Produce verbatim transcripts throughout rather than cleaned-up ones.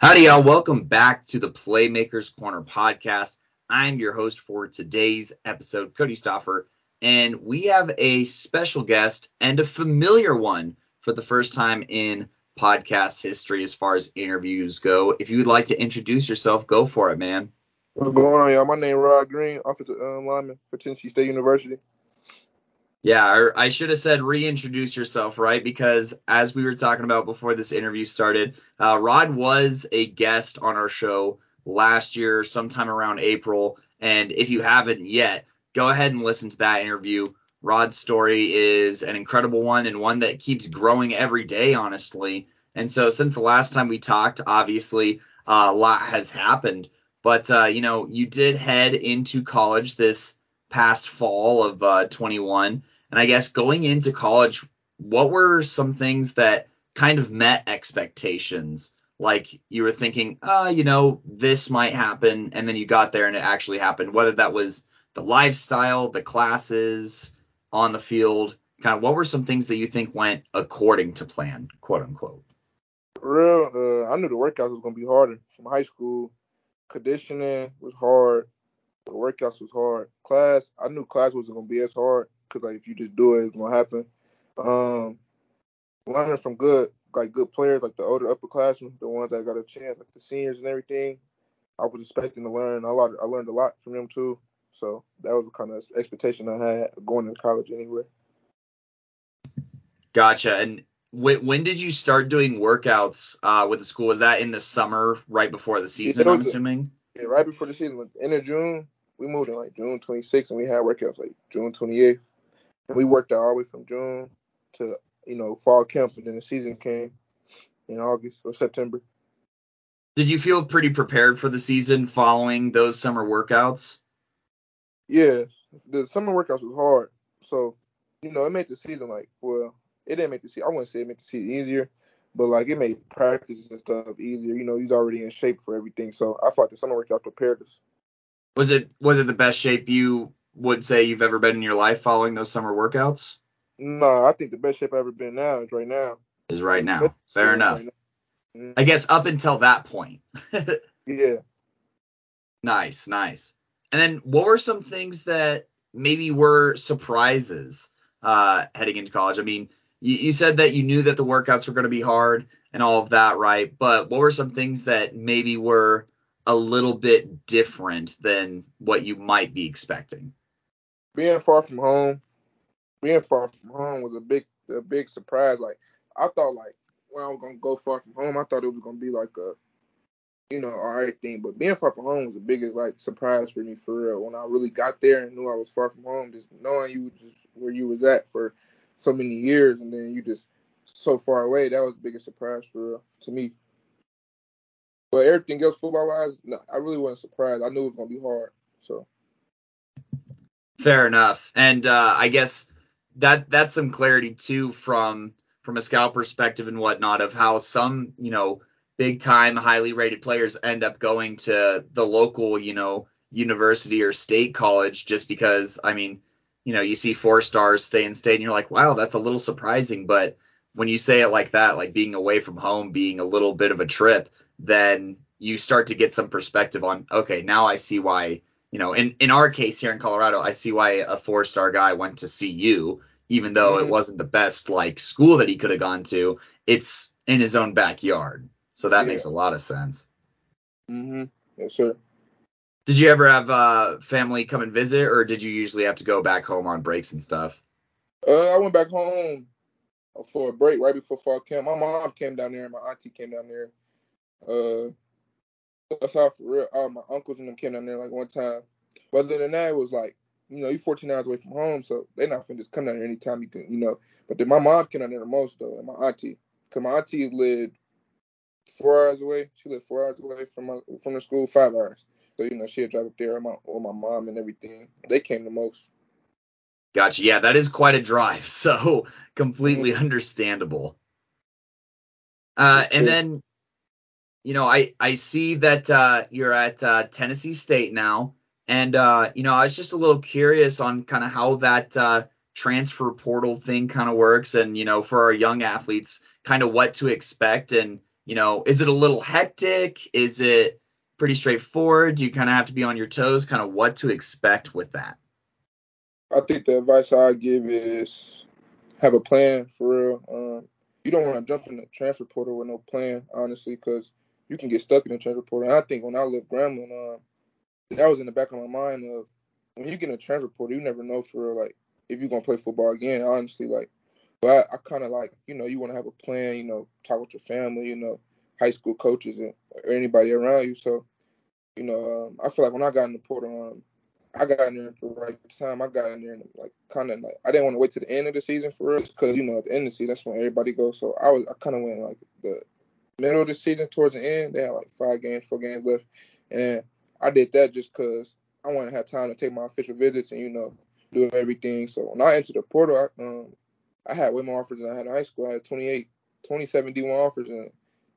Howdy, y'all. Welcome back to the Playmakers Corner Podcast. I'm your host for today's episode, Cody Stoffer, and we have a special guest and a familiar one for the first time in podcast history as far as interviews go. If you would like to introduce yourself, go for it, man. What's going on, y'all? My name is Rod Green, offensive lineman for Tennessee State University. Yeah, I should have said reintroduce yourself, right? Because as we were talking about before this interview started, uh, Rod was a guest on our show last year, sometime around April. And if you haven't yet, go ahead and listen to that interview. Rod's story is an incredible one and one that keeps growing every day, honestly. And so since the last time we talked, obviously uh, a lot has happened. But, uh, you know, you did head into college this past fall of uh, twenty-one. And I guess going into college, what were some things that kind of met expectations? Like you were thinking, uh, you know, this might happen. And then you got there and it actually happened, whether that was the lifestyle, the classes on the field, kind of what were some things that you think went according to plan, quote unquote? Real, uh, I knew the workouts was going to be harder from high school. Conditioning was hard. The workouts was hard. Class, I knew class wasn't going to be as hard because, like, if you just do it, it's going to happen. Um, learning from good, like, good players, like the older upperclassmen, the ones that got a chance, like the seniors and everything. I was expecting to learn a lot. I learned a lot from them, too. So that was the kind of expectation I had going to college anyway. Gotcha. And when, when did you start doing workouts uh, with the school? Was that in the summer, right before the season, yeah, I'm assuming? Yeah, right before the season. End of June. We moved in like June twenty-sixth, and we had workouts like June twenty-eighth. And we worked out all the way from June to, you know, fall camp, and then the season came in August or September. Did you feel pretty prepared for the season following those summer workouts? Yeah, the summer workouts was hard. So, you know, it made the season like, well, it didn't make the season. I wouldn't say it made the season easier, but like it made practice and stuff easier. You know, he's already in shape for everything. So I feel like the summer workout prepared us. Was it was it the best shape you would say you've ever been in your life following those summer workouts? No, I think the best shape I've ever been now is right now. Is right now. Fair enough. Right now. Mm-hmm. I guess up until that point. Yeah. Nice, nice. And then what were some things that maybe were surprises uh, heading into college? I mean, you, you said that you knew that the workouts were going to be hard and all of that, right? But what were some things that maybe were a little bit different than what you might be expecting? Being far from home, being far from home was a big, a big surprise. Like I thought, like when I was gonna go far from home, I thought it was gonna be like a, you know, all right thing. But being far from home was the biggest like surprise for me, for real. When I really got there and knew I was far from home, just knowing you just where you was at for so many years, and then you just so far away, that was the biggest surprise for real to me. But everything else, football-wise, no, I really wasn't surprised. I knew it was going to be hard. So fair enough. And uh, I guess that that's some clarity, too, from from a scout perspective and whatnot of how some, you know, big-time, highly rated players end up going to the local, you know, university or state college just because, I mean, you know, you see four stars stay in state, and you're like, wow, that's a little surprising. But when you say it like that, like being away from home, being a little bit of a trip, then you start to get some perspective on, okay, now I see why, you know, in, in our case here in Colorado, I see why a four-star guy went to C U, even though mm-hmm. it wasn't the best, like, school that he could have gone to. It's in his own backyard. So that yeah. makes a lot of sense. Mm-hmm. Yes, sir. Did you ever have uh, family come and visit, or did you usually have to go back home on breaks and stuff? Uh, I went back home for a break right before fall camp. My mom came down there, and my auntie came down there. Uh, that's how for real. All my uncles and them came down there like one time. But other than that, it was like, you know, you're fourteen hours away from home, so they're not finna just come down here anytime you can, you know. But then my mom came down there the most though, and my auntie, cause my auntie lived four hours away. She lived four hours away from my, from the school, five hours. So you know, she would drive up there with my, with my mom and everything. They came the most. Gotcha. Yeah, that is quite a drive. So completely mm-hmm. understandable. Uh, and yeah. then. You know, I, I see that uh, you're at uh, Tennessee State now, and, uh, you know, I was just a little curious on kind of how that uh, transfer portal thing kind of works and, you know, for our young athletes, kind of what to expect and, you know, is it a little hectic? Is it pretty straightforward? Do you kind of have to be on your toes? Kind of what to expect with that? I think the advice I give is have a plan for real. Um, you don't want to jump in the transfer portal with no plan, honestly, because you can get stuck in the transfer portal. And I think when I left Grambling, um, that was in the back of my mind of when you get in the transfer portal, you never know for real, like, if you're going to play football again, honestly, like. But I, I kind of like, you know, you want to have a plan, you know, talk with your family, you know, high school coaches and, or anybody around you. So, you know, um, I feel like when I got in the portal, um, I got in there at the right time. I got in there, and like, kind of like, I didn't want to wait to the end of the season for real, because, you know, at the end of the season, that's when everybody goes. So I was, I kind of went like the middle of the season towards the end. They had like five games, four games left. And I did that just because I wanted to have time to take my official visits and, you know, do everything. So when I entered the portal, I, um, I had way more offers than I had in high school. I had twenty-eight, twenty-seven D one offers, and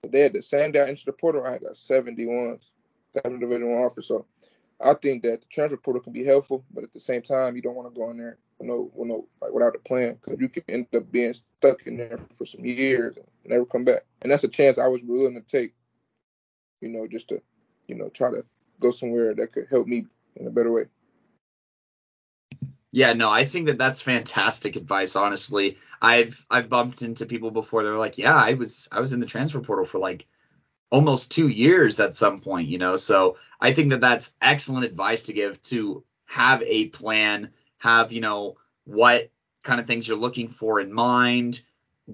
they had the same day I entered the portal, I had got seven D ones, seven Division I offers. So I think that the transfer portal can be helpful, but at the same time, you don't want to go in there with no, with no, like, without a plan, because you can end up being stuck in there for some years and never come back. And that's a chance I was willing to take, you know, just to, you know, try to go somewhere that could help me in a better way. Yeah, no, I think that that's fantastic advice. Honestly, I've I've bumped into people before. They're like, yeah, I was I was in the transfer portal for like almost two years at some point, you know. So I think that that's excellent advice to give, to have a plan, have, you know, what kind of things you're looking for in mind,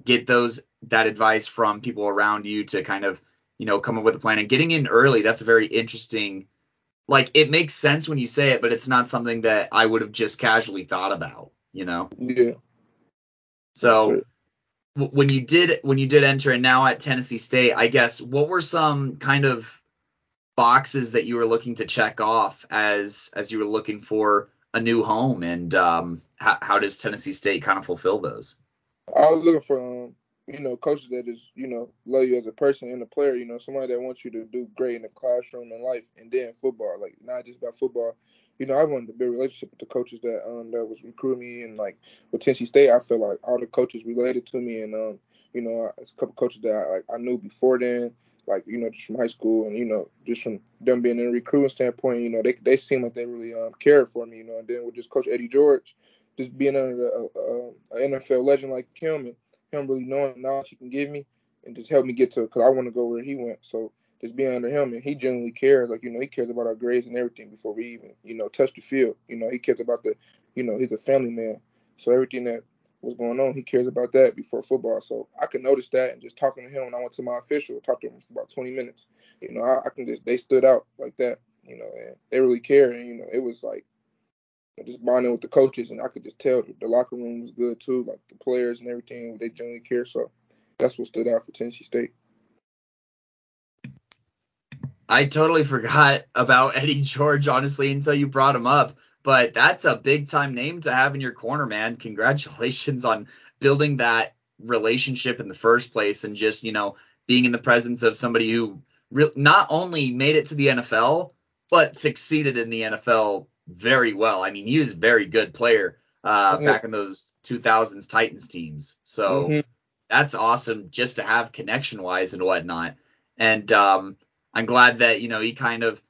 get those that advice from people around you to kind of, you know, come up with a plan. And getting in early, that's a very interesting. Like, it makes sense when you say it, but it's not something that I would have just casually thought about, you know? Yeah. So w- when you did when you did enter, and now at Tennessee State, I guess, what were some kind of boxes that you were looking to check off as as you were looking for a new home? And um, how, how does Tennessee State kind of fulfill those? I was looking for, um, you know, coaches that is, you know, love you as a person and a player, you know, somebody that wants you to do great in the classroom and life and then football, like, not just about football. You know, I wanted to build a relationship with the coaches that um that was recruiting me, and, like, with Tennessee State, I feel like all the coaches related to me, and, um, you know, it's a couple coaches that I, like, I knew before then, like, you know, just from high school and, you know, just from them being in a recruiting standpoint, you know, they they seemed like they really um, cared for me, you know. And then with just Coach Eddie George, just being under an N F L legend like him, and him really knowing the knowledge he can give me and just help me get to, because I want to go where he went. So just being under him, and he genuinely cares. Like, you know, he cares about our grades and everything before we even, you know, touch the field. You know, he cares about the, you know, he's a family man. So everything that was going on, he cares about that before football. So I could notice that, and just talking to him when I went to my official, talked to him for about twenty minutes. You know, I, I can just, they stood out like that, you know, and they really care. And, you know, it was like, just bonding with the coaches, and I could just tell the locker room was good too, like the players and everything, they genuinely care. So that's what stood out for Tennessee State. I totally forgot about Eddie George, honestly, until you brought him up, but that's a big time name to have in your corner, man. Congratulations on building that relationship in the first place, and just, you know, being in the presence of somebody who re- not only made it to the N F L, but succeeded in the N F L very well. I mean, he was a very good player uh, mm-hmm. back in those two thousands Titans teams. So mm-hmm. that's awesome just to have connection wise and whatnot. And um, I'm glad that, you know, he kind of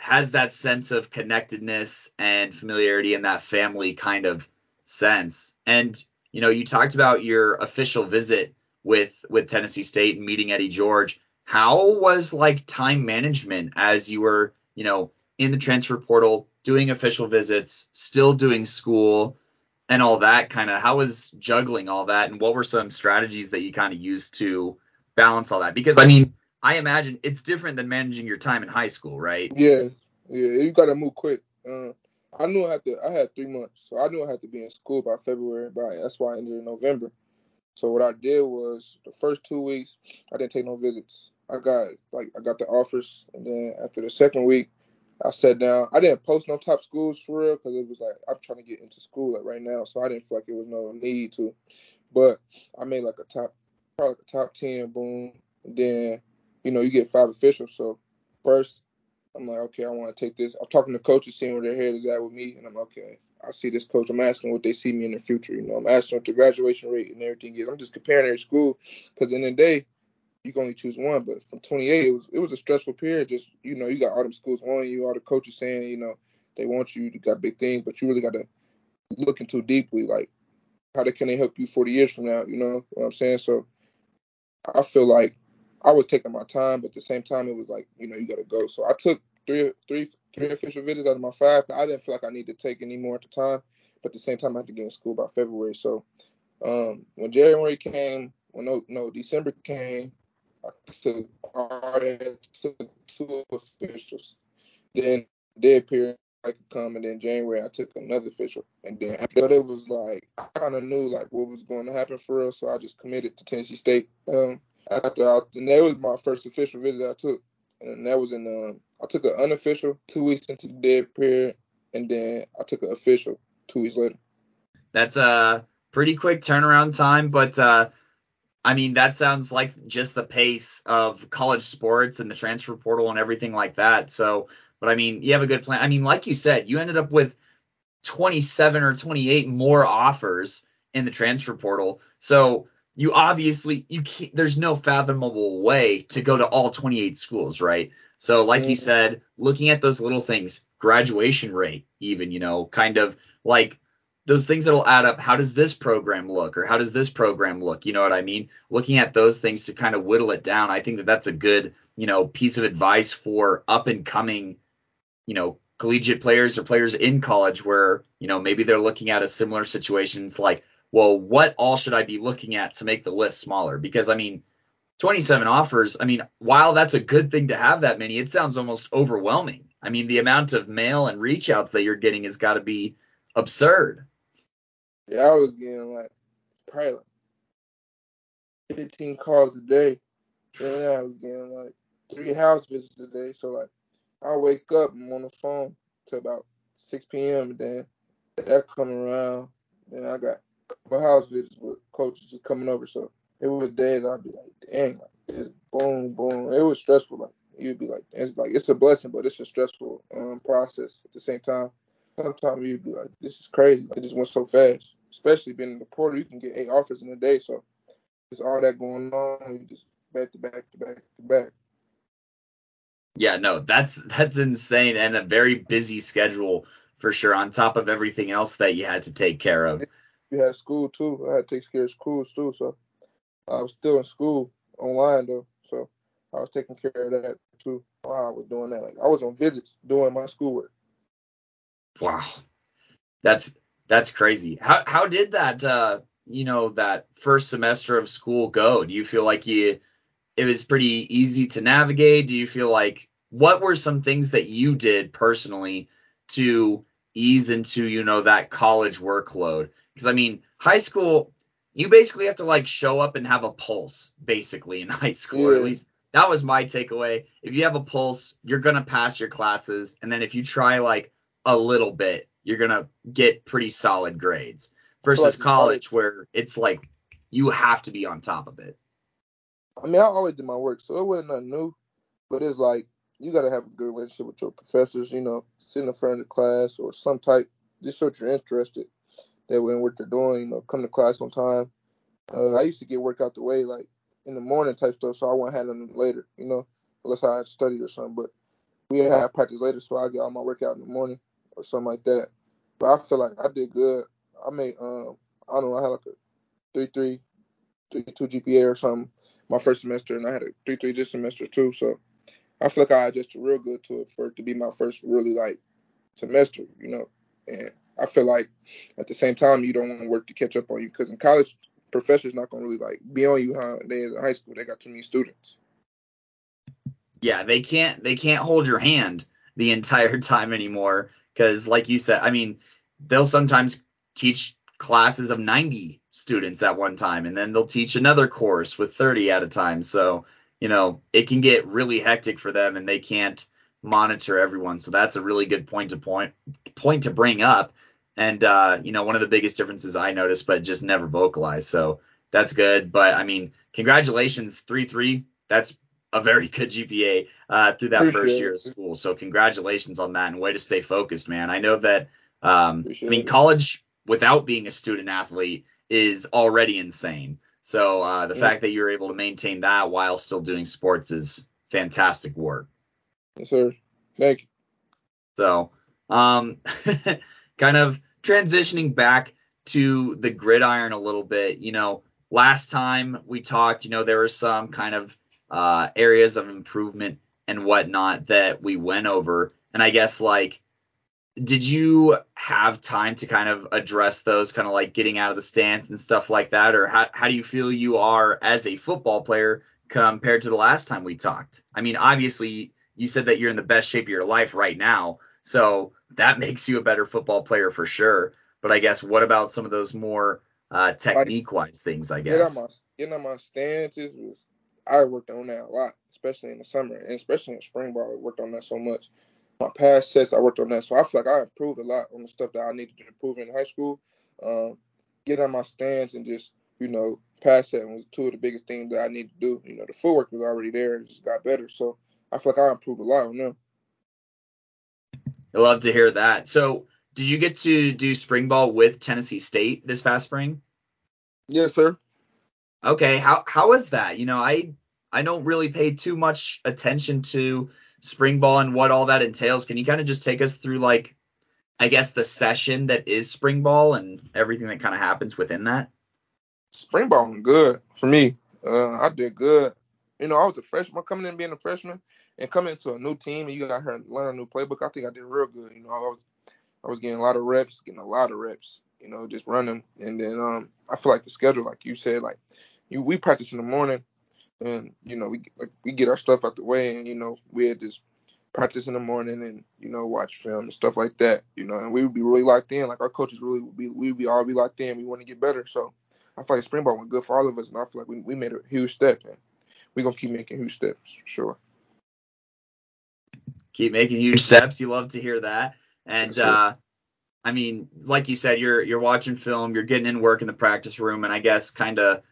has that sense of connectedness and familiarity in that family kind of sense. And, you know, you talked about your official visit with, with Tennessee State and meeting Eddie George. How was, like, time management as you were, you know, in the transfer portal, doing official visits, still doing school and all that? Kind of how was juggling all that, and what were some strategies that you kind of used to balance all that? Because, I mean, I imagine it's different than managing your time in high school, right? Yeah, yeah, you got to move quick. Um, I knew I had to, I had three months, so I knew I had to be in school by February, but that's why I ended in November. So what I did was the first two weeks, I didn't take no visits. I got, like, I got the offers, and then after the second week, I sat down. I didn't post no top schools for real, because it was like, I'm trying to get into school, like, right now, so I didn't feel like it was no need to. But I made like a top, probably like a top ten, boom. And then, you know, you get five officials. So first, I'm like, okay, I want to take this. I'm talking to coaches, seeing where their head is at with me, and I'm like, okay, I see this coach. I'm asking what they see me in the future. You know, I'm asking what the graduation rate and everything is. I'm just comparing every school, because in the day, you can only choose one. But from twenty-eight, it was it was a stressful period. Just, you know, you got all them schools on you, all the coaches saying, you know, they want you, you got big things, but you really got to look into deeply, like, how they, can they help you forty years from now, you know what I'm saying? So I feel like I was taking my time, but at the same time, it was like, you know, you got to go. So I took three, three, three official visits out of my five. I didn't feel like I needed to take any more at the time, but at the same time, I had to get in school by February. So um, when January came, when no, no December came, I took, I took two officials. Then their period I could come, and then January I took another official. And then after that, it was like I kind of knew like what was going to happen for real, so I just committed to Tennessee State. Um, after I, and that was my first official visit I took, and that was in um, I took an unofficial two weeks into the dead period, and then I took an official two weeks later. That's a pretty quick turnaround time, but uh, I mean that sounds like just the pace of college sports and the transfer portal and everything like that. So. But, I mean, you have a good plan. I mean, like you said, you ended up with twenty-seven or twenty-eight more offers in the transfer portal. So, you obviously – you can't, there's no fathomable way to go to all twenty-eight schools, right? So, like you said, looking at those little things, graduation rate even, you know, kind of like those things that will add up. How does this program look or how does this program look? You know what I mean? Looking at those things to kind of whittle it down, I think that that's a good, you know, piece of advice for up-and-coming – you know, collegiate players or players in college where, you know, maybe they're looking at a similar situations like, well, what all should I be looking at to make the list smaller? Because, I mean, twenty-seven offers, I mean, while that's a good thing to have that many, it sounds almost overwhelming. I mean, the amount of mail and reach outs that you're getting has got to be absurd. Yeah, I was getting like probably like fifteen calls a day. Yeah, I was getting like three house visits a day. So like, I wake up and I'm on the phone till about six p.m. and then that come around. Then I got a couple house visits with coaches just coming over. So it was days I'd be like, dang, like, it's boom, boom. It was stressful. Like you'd be like, it's like it's a blessing, but it's a stressful um, process at the same time. Sometimes you'd be like, this is crazy. Like, it just went so fast. Especially being in the portal, you can get eight offers in a day. So there's all that going on. You just back to back to back to back. Yeah, no, that's that's insane and a very busy schedule for sure on top of everything else that you had to take care of. You had school, too. I had to take care of schools, too. So I was still in school online, though. So I was taking care of that, too. Wow, I was doing that. Like, I was on visits doing my schoolwork. Wow. That's that's crazy. How how did that, uh, you know, that first semester of school go? Do you feel like you it was pretty easy to navigate? Do you feel like what were some things that you did personally to ease into, you know, that college workload? Because, I mean, high school, you basically have to, like, show up and have a pulse, basically, in high school. Yeah. Or at least that was my takeaway. If you have a pulse, you're going to pass your classes. And then if you try, like, a little bit, you're going to get pretty solid grades versus like college, college where it's, like, you have to be on top of it. I mean, I always did my work, so it wasn't nothing new. But it's like you got to have a good relationship with your professors, you know, sit in the front of the class or some type. Just show you're interested that way in what they're doing, you know, come to class on time. Uh, I used to get work out the way, like, in the morning type stuff, so I wouldn't have them later, you know, unless I had studied or something. But we had practice later, so I get all my work out in the morning or something like that. But I feel like I did good. I made, um, I don't know, I had like a three three, three two G P A or something my first semester, and I had a three three this semester too, so I feel like I adjusted real good to it for it to be my first really, like, semester, you know, and I feel like at the same time, you don't want to work to catch up on you, because in college, professors not going to really, like, be on you how they in high school. They got too many students. Yeah, they can't, they can't hold your hand the entire time anymore, because like you said, I mean, they'll sometimes teach classes of ninety students at one time, and then they'll teach another course with thirty at a time. So, you know, it can get really hectic for them, and they can't monitor everyone. So that's a really good point to point point to bring up. And, uh, you know, one of the biggest differences I noticed, but just never vocalized. So that's good. But, I mean, congratulations, three three. That's a very good G P A uh, through that Appreciate first year of school. So congratulations on that, and way to stay focused, man. I know that, um, I mean, college – without being a student athlete is already insane. So uh, the yeah. fact that you were able to maintain that while still doing sports is fantastic work. Yes, sir. Thank you. So um, kind of transitioning back to the gridiron a little bit, you know, last time we talked, you know, there were some kind of uh, areas of improvement and whatnot that we went over. And I guess, like, did you have time to kind of address those, kind of like getting out of the stance and stuff like that? Or how, how do you feel you are as a football player compared to the last time we talked? I mean, obviously you said that you're in the best shape of your life right now, so that makes you a better football player for sure. But I guess, what about some of those more uh, technique-wise things, I guess? Getting on, my, getting on my stances, was, I worked on that a lot, especially in the summer, and especially in spring ball, I worked on that so much. My past sets, I worked on that, so I feel like I improved a lot on the stuff that I needed to improve in high school. Um, getting on my stance and just, you know, pass setting was two of the biggest things that I needed to do. You know, the footwork was already there and just got better, so I feel like I improved a lot on them. I love to hear that. So, did you get to do spring ball with Tennessee State this past spring? Yes, sir. Okay. How how was that? You know, I I don't really pay too much attention to spring ball and what all that entails. Can you kind of just take us through, like, I guess the session that is spring ball and everything that kind of happens within that? Spring ball was good for me. Uh, I did good. You know, I was a freshman coming in, being a freshman and coming into a new team, and you got to learn a new playbook. I think I did real good. You know, I was I was getting a lot of reps, getting a lot of reps, you know, just running. And then um, I feel like the schedule, like you said, like you, we practice in the morning, and, you know, we like, we get our stuff out the way, and, you know, we had this practice in the morning and, you know, watch film and stuff like that, you know, and we would be really locked in. Like, our coaches really would be, we would be all be locked in. We want to get better. So I feel like spring ball went good for all of us, and I feel like we, we made a huge step, and we're going to keep making huge steps, sure. Keep making huge steps. You love to hear that. And, uh, I mean, like you said, you're you're watching film, you're getting in work in the practice room, and I guess kind of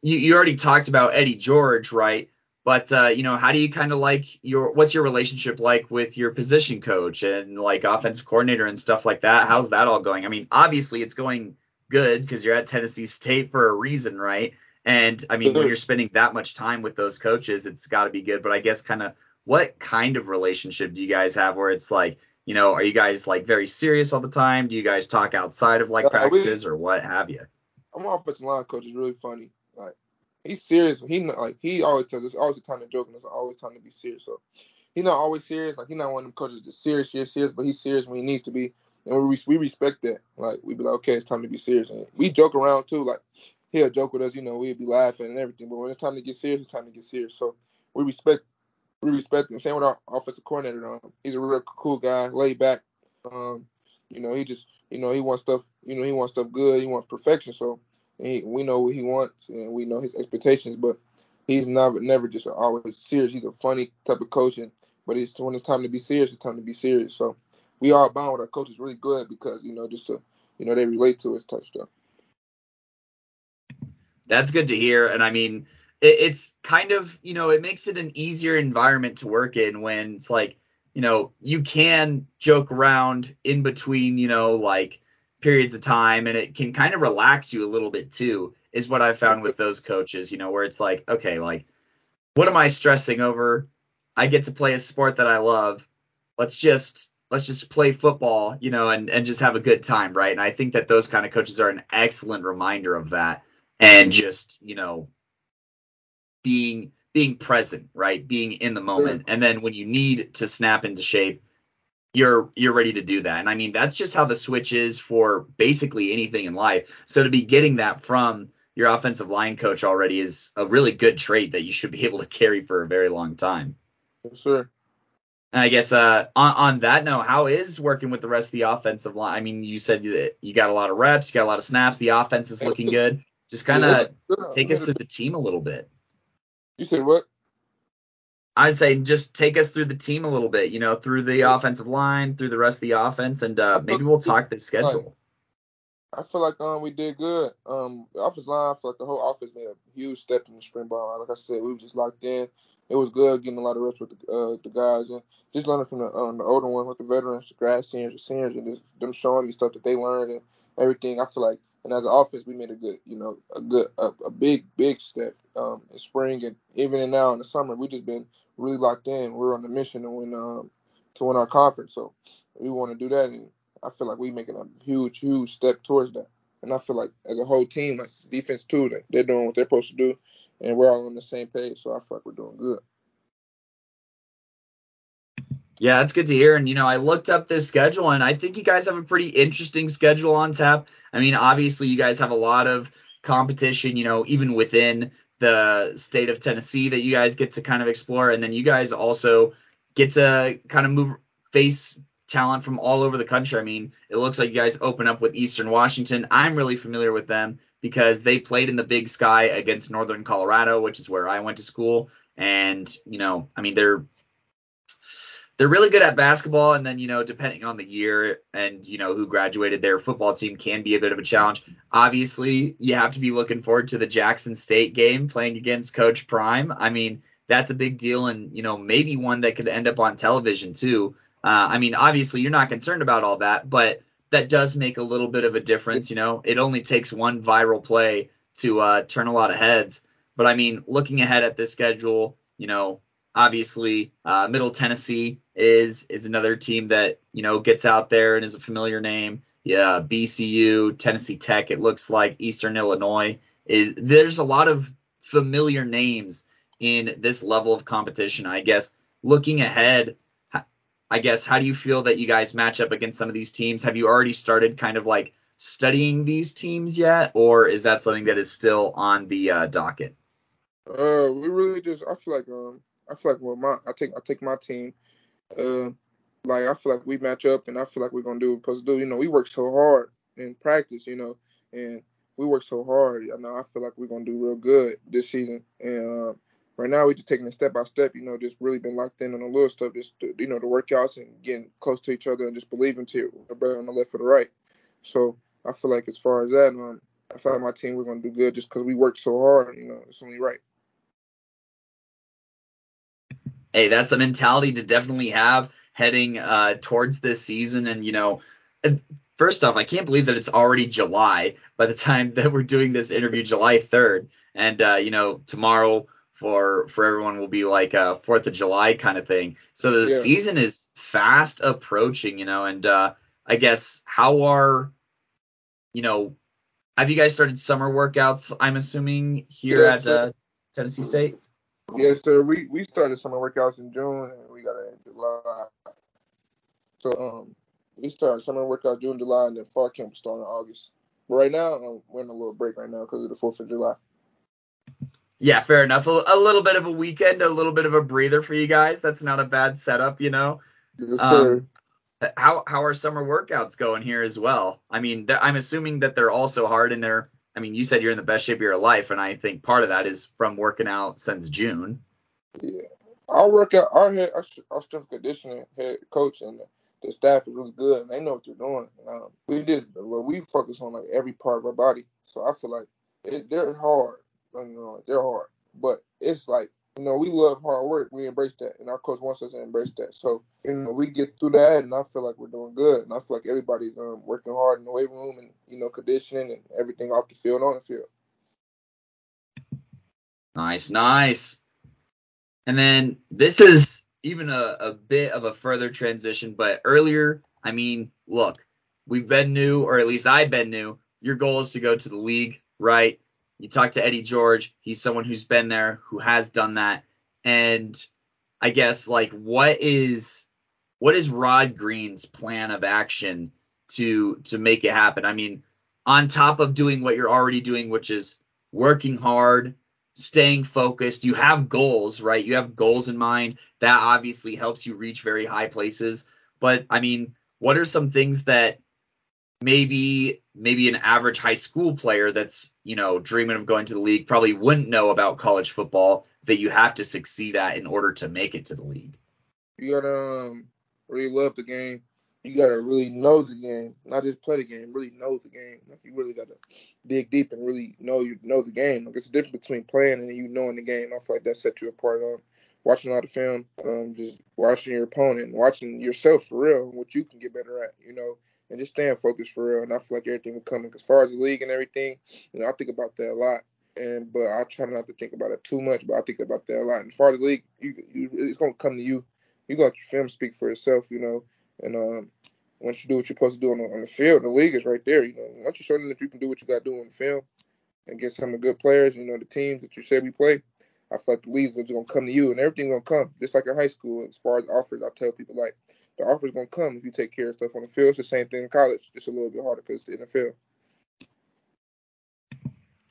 you, you already talked about Eddie George, right? But, uh, you know, how do you kind of like your – what's your relationship like with your position coach and, like, offensive coordinator and stuff like that? How's that all going? I mean, obviously it's going good because you're at Tennessee State for a reason, right? And, I mean, when you're spending that much time with those coaches, it's got to be good. But I guess kind of what kind of relationship do you guys have where it's like – you know, are you guys, like, very serious all the time? Do you guys talk outside of, like, practices or what have you? I'm offensive line coach is really funny. Like, he's serious. He like he always tells us always a time to joke and there's always time to be serious. So he's not always serious. Like, he's not one of them coaches that's serious, serious, serious, but he's serious when he needs to be. And we we respect that. Like, we be like, okay, it's time to be serious. And we joke around too. Like, he'll joke with us. You know, we'd be laughing and everything. But when it's time to get serious, it's time to get serious. So we respect. We respect him. Same with our offensive coordinator. Um, he's a real cool guy, laid back. Um, you know, he just, you know, he wants stuff. You know, he wants stuff good. He wants perfection. So he, we know what he wants, and we know his expectations. But he's never, never just always serious. He's a funny type of coach, and but it's when it's time to be serious, it's time to be serious. So we all bond with our coaches really good because, you know, just to, you know, they relate to us type stuff. That's good to hear, and I mean. It's kind of, you know, it makes it an easier environment to work in when it's like, you know, you can joke around in between, you know, like periods of time, and it can kind of relax you a little bit too, is what I found with those coaches, you know, where it's like, okay, like, what am I stressing over? I get to play a sport that I love. Let's just, let's just play football, you know, and, and just have a good time, right? And I think that those kind of coaches are an excellent reminder of that, and just, you know, being being present, right? Being in the moment. And then when you need to snap into shape, you're you're ready to do that. And I mean, that's just how the switch is for basically anything in life. So to be getting that from your offensive line coach already is a really good trait that you should be able to carry for a very long time. Sure. And I guess uh, on, on that note, how is working with the rest of the offensive line? I mean, you said that you got a lot of reps, you got a lot of snaps, the offense is looking good. Just kind of take us through the team a little bit. You said what? I say just take us through the team a little bit, you know, through the yeah. offensive line, through the rest of the offense, and uh, maybe we'll talk the schedule. Like, I feel like um, we did good. Um, the offensive line, I feel like the whole offense made a huge step in the spring ball. Like I said, we were just locked in. It was good getting a lot of reps with the, uh, the guys, and just learning from the, um, the older ones, with the veterans, the grad seniors, the seniors, and just them showing me stuff that they learned and everything. I feel like And as an offense, we made a good, you know, a good, a, a big, big step um, in spring, and even in now in the summer, we just been really locked in. We're on the mission to win, um, to win our conference. So we want to do that, and I feel like we're making a huge, huge step towards that. And I feel like as a whole team, like defense too, like they're doing what they're supposed to do, and we're all on the same page. So I feel like we're doing good. Yeah, that's good to hear. And, you know, I looked up this schedule, and I think you guys have a pretty interesting schedule on tap. I mean, obviously, you guys have a lot of competition, you know, even within the state of Tennessee that you guys get to kind of explore. And then you guys also get to kind of move face talent from all over the country. I mean, it looks like you guys open up with Eastern Washington. I'm really familiar with them because they played in the Big Sky against Northern Colorado, which is where I went to school. And, you know, I mean, they're They're really good at basketball, and then, you know, depending on the year and, you know, who graduated, their football team can be a bit of a challenge. Obviously, you have to be looking forward to the Jackson State game playing against Coach Prime. I mean, that's a big deal, and, you know, maybe one that could end up on television too. Uh, I mean, obviously, you're not concerned about all that, but that does make a little bit of a difference. You know, it only takes one viral play to uh, turn a lot of heads. But, I mean, looking ahead at this schedule, you know, obviously, uh, Middle Tennessee is is another team that, you know, gets out there and is a familiar name. Yeah, B C U, Tennessee Tech, it looks like Eastern Illinois is. There's a lot of familiar names in this level of competition. I guess looking ahead, I guess, how do you feel that you guys match up against some of these teams? Have you already started kind of like studying these teams yet, or is that something that is still on the uh, docket? Uh, we really just, I feel like um. I feel like well, my I take I take my team, uh, like I feel like we match up, and I feel like we're gonna do what we're supposed to do. You know, we work so hard in practice, you know, and we work so hard. You know, I feel like we're gonna do real good this season. And uh, right now, we're just taking it step by step. You know, just really been locked in on the little stuff, just you know, the workouts and getting close to each other and just believing to the brother on the left or the right. So I feel like as far as that, um, I feel like my team we're gonna do good just because we work so hard. You know, it's only right. Hey, that's the mentality to definitely have heading uh, towards this season. And, you know, first off, I can't believe that it's already July by the time that we're doing this interview, July third. And, uh, you know, tomorrow for for everyone will be like a fourth of July kind of thing. So the yeah. season is fast approaching, you know, and uh, I guess how are, you know, have you guys started summer workouts, I'm assuming, here yeah, at uh, Tennessee State? Yeah, sir. We, we started summer workouts in June, and we got it in July. So um, we started summer workouts June, July, and then fall camp starting in August. But right now, um, we're in a little break right now because of the fourth of July. Yeah, fair enough. A, a little bit of a weekend, a little bit of a breather for you guys. That's not a bad setup, you know. Yes, sir. Um, how, how are summer workouts going here as well? I mean, I'm assuming that they're also hard in their – I mean, you said you're in the best shape of your life, and I think part of that is from working out since June. Yeah, our workout, our head, our, our strength conditioning head coach and the staff is really good, and they know what they're doing. Um, we just, well, we focus on like every part of our body, so I feel like it, they're hard. You know, they're hard, but it's like you know, we love hard work. We embrace that, and our coach wants us to embrace that. So you know, we get through that, and I feel like we're doing good. And I feel like everybody's um, working hard in the weight room, and you know, conditioning and everything off the field, on the field. Nice, nice. And then this is even a, a bit of a further transition, but earlier, I mean, look, we've been new, or at least I've been new. Your goal is to go to the league, right? You talk to Eddie George. He's someone who's been there, who has done that. And I guess, like, what is what is Rod Green's plan of action to to make it happen? I mean, on top of doing what you're already doing, which is working hard, staying focused, you have goals, right? You have goals in mind. That obviously helps you reach very high places. But, I mean, what are some things that maybe maybe an average high school player that's, you know, dreaming of going to the league probably wouldn't know about college football that you have to succeed at in order to make it to the league? You got to um, really love the game. You got to really know the game, not just play the game, really know the game. Like, you really got to dig deep and really know you know the game. Like, it's the difference between playing and you knowing the game. I feel like that set you apart. Um, watching a lot of film, um, just watching your opponent, watching yourself for real, what you can get better at, you know. and just staying focused for real. And I feel like everything will come. As far as the league and everything, you know, I think about that a lot. And but I try not to think about it too much, but I think about that a lot. And as far as the league, you, you, it's going to come to you. You're going to let your film speak for itself, you know. And um, once you do what you're supposed to do on the, on the field, the league is right there. You know, once you show them that you can do what you got to do on the film and get some of the good players, you know, the teams that you said we play, I feel like the league's going to come to you and everything's going to come. Just like in high school, as far as offers, I tell people, like, the offer's going to come if you take care of stuff on the field. It's the same thing in college. It's a little bit harder because it's the N F L.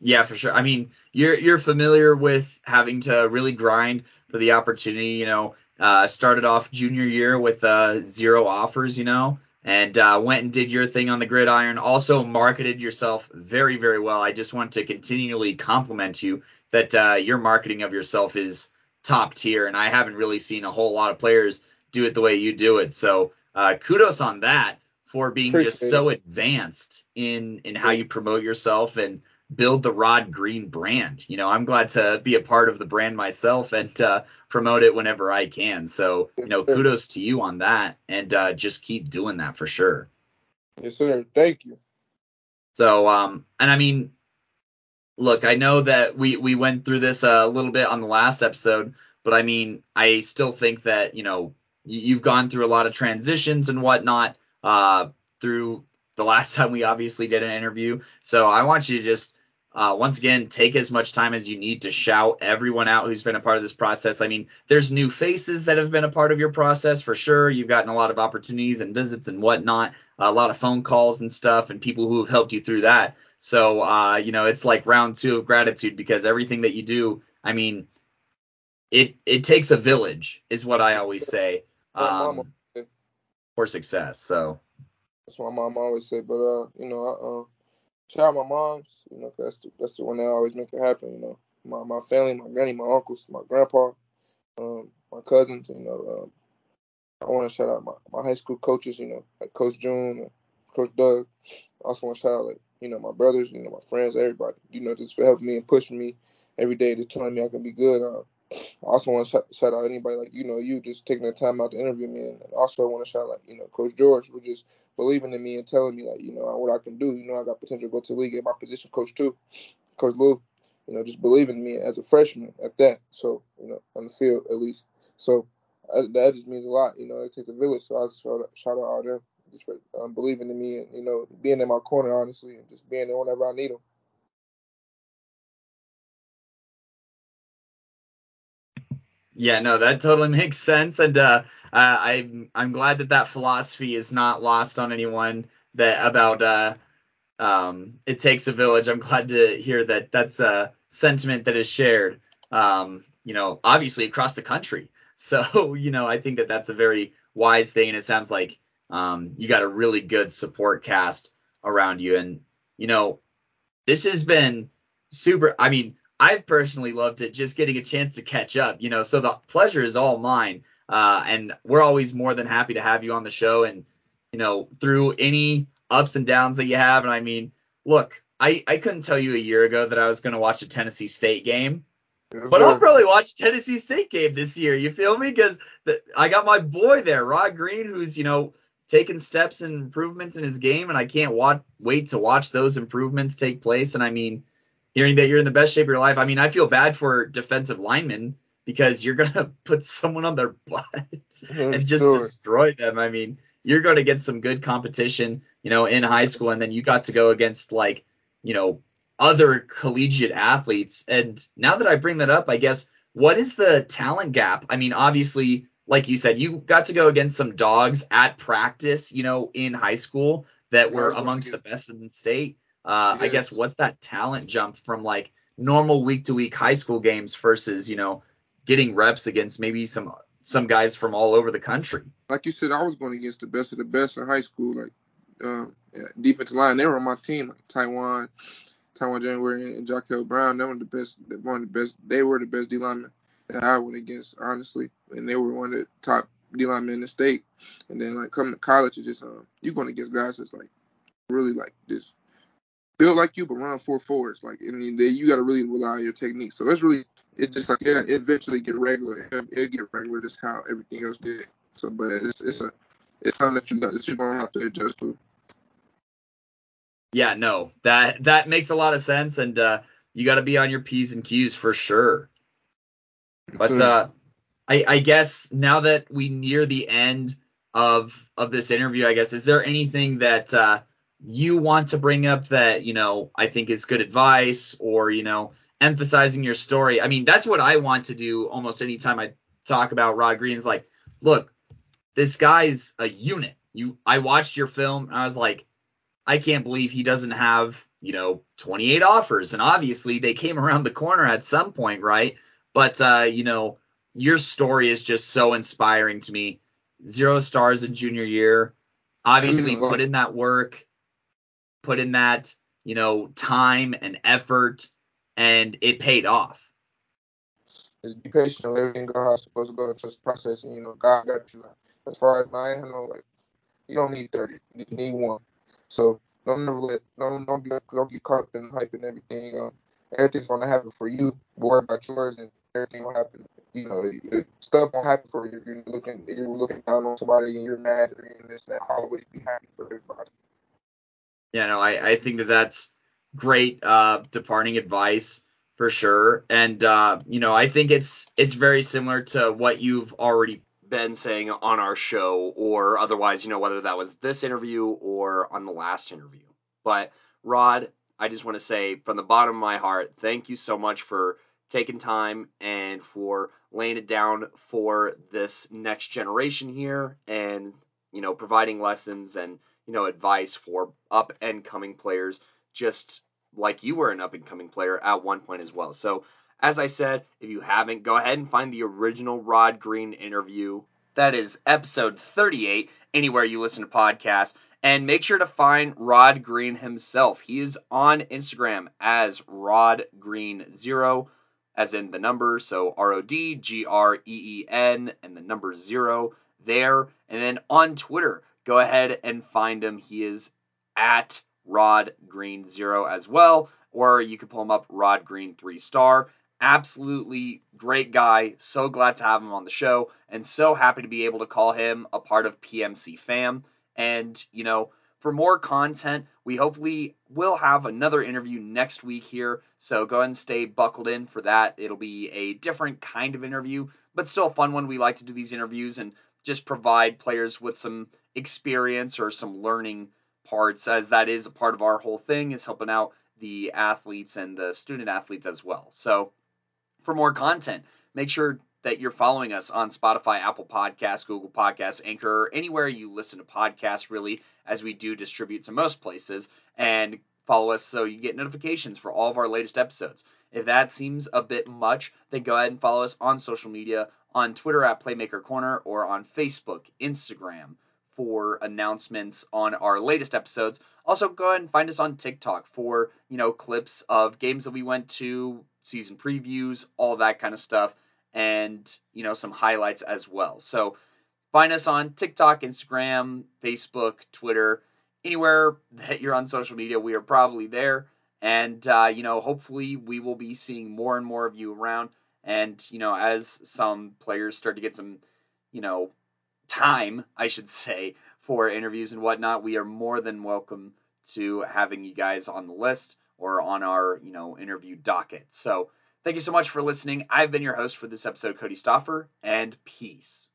Yeah, for sure. I mean, you're you're familiar with having to really grind for the opportunity. You know, uh, started off junior year with uh, zero offers, you know, and uh, went and did your thing on the gridiron. Also marketed yourself very, very well. I just want to continually compliment you that uh, your marketing of yourself is top tier, and I haven't really seen a whole lot of players do it the way you do it. So uh, kudos on that for being Appreciate just so it. advanced in in how you promote yourself and build the Rod Green brand. You know, I'm glad to be a part of the brand myself and uh, promote it whenever I can. So, you know, kudos to you on that, and uh, just keep doing that for sure. Yes, sir. Thank you. So, um, and I mean, look, I know that we, we went through this a little bit on the last episode, but I mean, I still think that, you know, you've gone through a lot of transitions and whatnot uh, through the last time we obviously did an interview. So I want you to just, Uh, once again, take as much time as you need to shout everyone out who's been a part of this process. I mean, there's new faces that have been a part of your process for sure. You've gotten a lot of opportunities and visits and whatnot, a lot of phone calls and stuff, and people who have helped you through that. So, uh, you know, it's like round two of gratitude, because everything that you do, I mean, it it takes a village is what I always say um, for success. So that's what my mom always said. But, uh, you know, I, uh shout out my moms, you know, that's the, that's the one that always make it happen, you know. My my family, my granny, my uncles, my grandpa, um, my cousins, you know. Um, I want to shout out my, my high school coaches, you know, like Coach June and Coach Doug. I also want to shout out, like, you know, my brothers, you know, my friends, everybody, you know, just for helping me and pushing me every day, just telling me I can be good. Um, I also want to sh- shout out anybody, like, you know, you just taking the time out to interview me. And also I want to shout, like, you know, Coach George, who just believing in me and telling me, like, you know, what I can do. You know, I got potential to go to the league at my position, Coach Two, Coach Lou, you know, just believing in me as a freshman at that. So, you know, on the field at least. So I, that just means a lot. You know, it takes a village. So I just shout out, shout out all them just for um, believing in me and, you know, being in my corner, honestly, and just being there whenever I need them. Yeah, no, that totally makes sense, and uh, I'm I'm glad that that philosophy is not lost on anyone. That about uh, um, it takes a village. I'm glad to hear that that's a sentiment that is shared, um, you know, obviously across the country. So, you know, I think that that's a very wise thing, and it sounds like um, you got a really good support cast around you, and you know, this has been super. I mean, I've personally loved it, just getting a chance to catch up, you know, so the pleasure is all mine. Uh, and we're always more than happy to have you on the show, and, you know, through any ups and downs that you have. And I mean, look, I, I couldn't tell you a year ago that I was going to watch a Tennessee State game, but I'll probably watch a Tennessee State game this year. You feel me? Because I got my boy there, Rod Green, who's, you know, taking steps and improvements in his game. And I can't wa- wait to watch those improvements take place. And I mean, hearing that you're in the best shape of your life, I mean, I feel bad for defensive linemen, because you're going to put someone on their butt and just sure. destroy them. I mean, you're going to get some good competition, you know, in high school, and then you got to go against, like, you know, other collegiate athletes. And now that I bring that up, I guess, what is the talent gap? I mean, obviously, like you said, you got to go against some dogs at practice, you know, in high school that were amongst the best in the state. Uh, yes. I guess, what's that talent jump from, like, normal week-to-week high school games versus, you know, getting reps against maybe some some guys from all over the country? Like you said, I was going against the best of the best in high school, like uh, defensive line. They were on my team, like Taiwan, Taiwan January, and Jacqueo Brown. They were the best. They were the best. They were the best D linemen that I went against, honestly, and they were one of the top D linemen in the state. And then, like, coming to college, you just um, you're going against guys that's, like, really, like, just build like you, but run four forwards. Like, I mean, they, you got to really rely on your technique. So it's really, it's just like, yeah, it eventually get regular. It'll, it'll get regular just how everything else did. So, but it's it's a it's something that you got that you're gonna have to adjust to. Yeah, no, that that makes a lot of sense, and uh, you got to be on your P's and Q's for sure. But uh, I, I guess now that we near the end of of this interview, I guess, is there anything that uh, you want to bring up that, you know, I think is good advice, or, you know, emphasizing your story? I mean, that's what I want to do almost any time I talk about Rod Green's like, look, this guy's a unit. You, I watched your film, and I was like, I can't believe he doesn't have, you know, twenty-eight offers. And obviously they came around the corner at some point, right? But, uh, you know, your story is just so inspiring to me. Zero stars in junior year. Obviously put in that work, put in that, you know, time and effort, and it paid off. Just be patient. Everything goes how it's supposed to go. It's just process. And, you know, God got you. As far as mine, I know, like, you don't need thirty. You need one. So don't never let don't don't get don't get caught up in the hype and everything. Um, everything's gonna happen for you. Worry about yours, and everything will happen. You know, stuff won't happen for you if you're looking if you're looking down on somebody and you're mad or and this and that. Always be happy for everybody. Yeah, no, I I think that that's great uh, departing advice for sure, and uh, you know, I think it's it's very similar to what you've already been saying on our show, or otherwise, you know, whether that was this interview or on the last interview. But Rod, I just want to say from the bottom of my heart, thank you so much for taking time and for laying it down for this next generation here, and, you know, providing lessons and, you know, advice for up and coming players, just like you were an up and coming player at one point as well. So as I said, if you haven't, go ahead and find the original Rod Green interview. That is episode thirty-eight, anywhere you listen to podcasts. And make sure to find Rod Green himself. He is on Instagram as Rod Green Zero, as in the number. So R O D G R E E N and the number zero there. And then on Twitter, go ahead and find him. He is at Rod Green Zero as well. Or you can pull him up, Rod Green Three Star. Absolutely great guy. So glad to have him on the show, and so happy to be able to call him a part of P M C fam. And, you know, for more content, we hopefully will have another interview next week here, so go ahead and stay buckled in for that. It'll be a different kind of interview, but still a fun one. We like to do these interviews and just provide players with some experience or some learning parts, as that is a part of our whole thing, is helping out the athletes and the student athletes as well. So for more content, make sure that you're following us on Spotify, Apple Podcasts, Google Podcasts, Anchor, or anywhere you listen to podcasts, really, as we do distribute to most places. And follow us so you get notifications for all of our latest episodes. If that seems a bit much, then go ahead and follow us on social media, on Twitter at Playmaker Corner, or on Facebook, Instagram, for announcements on our latest episodes. Also, go ahead and find us on TikTok for, you know, clips of games that we went to, season previews, all that kind of stuff, and, you know, some highlights as well. So find us on TikTok, Instagram, Facebook, Twitter, anywhere that you're on social media, we are probably there. And, uh, you know, hopefully we will be seeing more and more of you around. And, you know, as some players start to get some, you know, time, I should say, for interviews and whatnot, we are more than welcome to having you guys on the list or on our, you know, interview docket. So thank you so much for listening. I've been your host for this episode, Cody Stoffer, and peace.